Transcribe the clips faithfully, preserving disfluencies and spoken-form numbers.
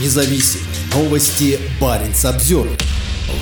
независимые новости Barents Observer.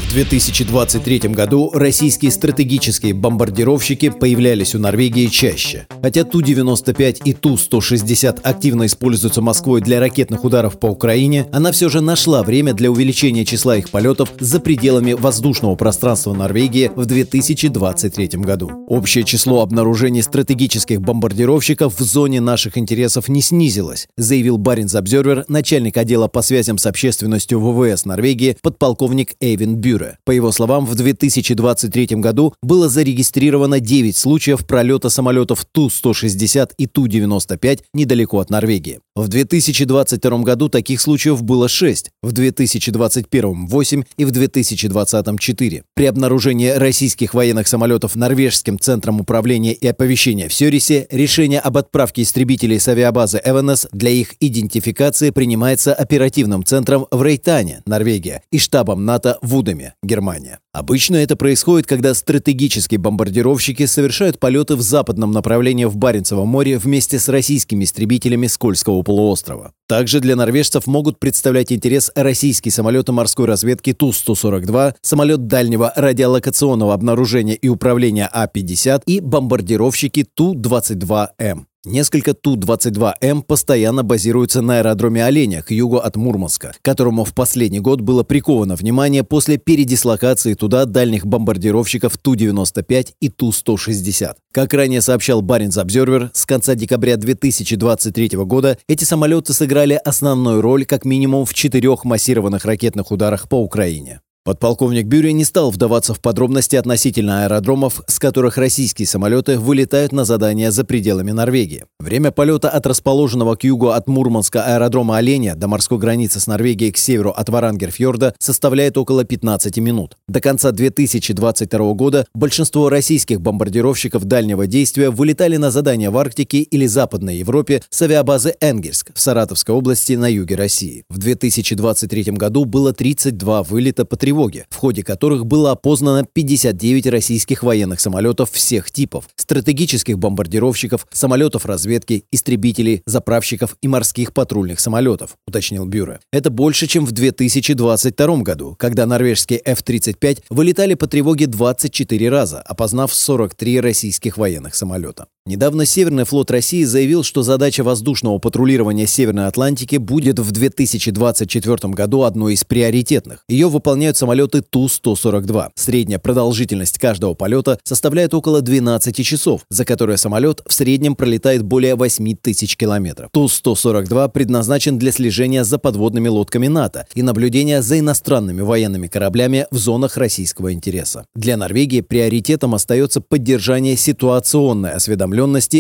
В две тысячи двадцать третьем году российские стратегические бомбардировщики появлялись у Норвегии чаще. Хотя Ту девяносто пять и Ту сто шестьдесят активно используются Москвой для ракетных ударов по Украине, она все же нашла время для увеличения числа их полетов за пределами воздушного пространства Норвегии в две тысячи двадцать третьем году. Общее число обнаружений стратегических бомбардировщиков в зоне наших интересов не снизилось, заявил Barents Observer начальник отдела по связям с общественностью ВВС Норвегии подполковник Эвин. Бюро. По его словам, в две тысячи двадцать третьем году было зарегистрировано девять случаев пролета самолетов Ту сто шестьдесят и Ту девяносто пять недалеко от Норвегии. В две тысячи двадцать втором году таких случаев было шесть, в две тысячи двадцать первом – восемь и в две тысячи двадцатом – четыре. При обнаружении российских военных самолетов Норвежским центром управления и оповещения в Сёрисе решение об отправке истребителей с авиабазы Эвенес для их идентификации принимается оперативным центром в Рейтане, Норвегия, и штабом НАТО в Вуд, Германия. Обычно это происходит, когда стратегические бомбардировщики совершают полеты в западном направлении в Баренцевом море вместе с российскими истребителями с Кольского полуострова. Также для норвежцев могут представлять интерес российские самолеты морской разведки Ту сто сорок два, самолет дальнего радиолокационного обнаружения и управления А пятьдесят и бомбардировщики Ту двадцать два М. Несколько Ту двадцать два М постоянно базируются на аэродроме Оленя к югу от Мурманска, которому в последний год было приковано внимание после передислокации туда дальних бомбардировщиков Ту девяносто пять и Ту сто шестьдесят. Как ранее сообщал Barents Observer, с конца декабря две тысячи двадцать третьего года эти самолеты сыграли основную роль как минимум в четырех массированных ракетных ударах по Украине. Подполковник Бюрри не стал вдаваться в подробности относительно аэродромов, с которых российские самолеты вылетают на задания за пределами Норвегии. Время полета от расположенного к югу от Мурманска аэродрома Оленя до морской границы с Норвегией к северу от Варангерфьорда составляет около пятнадцати минут. До конца две тысячи двадцать второго года большинство российских бомбардировщиков дальнего действия вылетали на задания в Арктике или Западной Европе с авиабазы Энгельск в Саратовской области на юге России. В две тысячи двадцать третьем году было тридцать два вылета по тревоге, в ходе которых было опознано пятьдесят девять российских военных самолетов всех типов, стратегических бомбардировщиков, самолетов разведки, истребителей, заправщиков и морских патрульных самолетов, уточнил Бюро. Это больше, чем в две тысячи двадцать втором году, когда норвежские Эф тридцать пять вылетали по тревоге двадцать четыре раза, опознав сорок три российских военных самолета. Недавно Северный флот России заявил, что задача воздушного патрулирования Северной Атлантики будет в две тысячи двадцать четвёртом году одной из приоритетных. Ее выполняют самолеты Ту сто сорок два. Средняя продолжительность каждого полета составляет около двенадцати часов, за которые самолет в среднем пролетает более восьми тысяч километров. Ту сто сорок два предназначен для слежения за подводными лодками НАТО и наблюдения за иностранными военными кораблями в зонах российского интереса. Для Норвегии приоритетом остается поддержание ситуационной осведомленности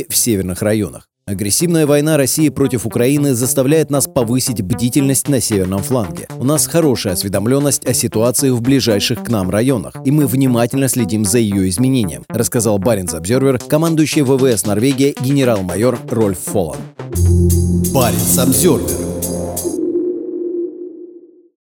в северных районах. Агрессивная война России против Украины заставляет нас повысить бдительность на северном фланге. У нас хорошая осведомленность о ситуации в ближайших к нам районах, и мы внимательно следим за ее изменением, рассказал Barents Observer, командующий ВВС Норвегии генерал-майор Рольф Фолан. Barents Observer.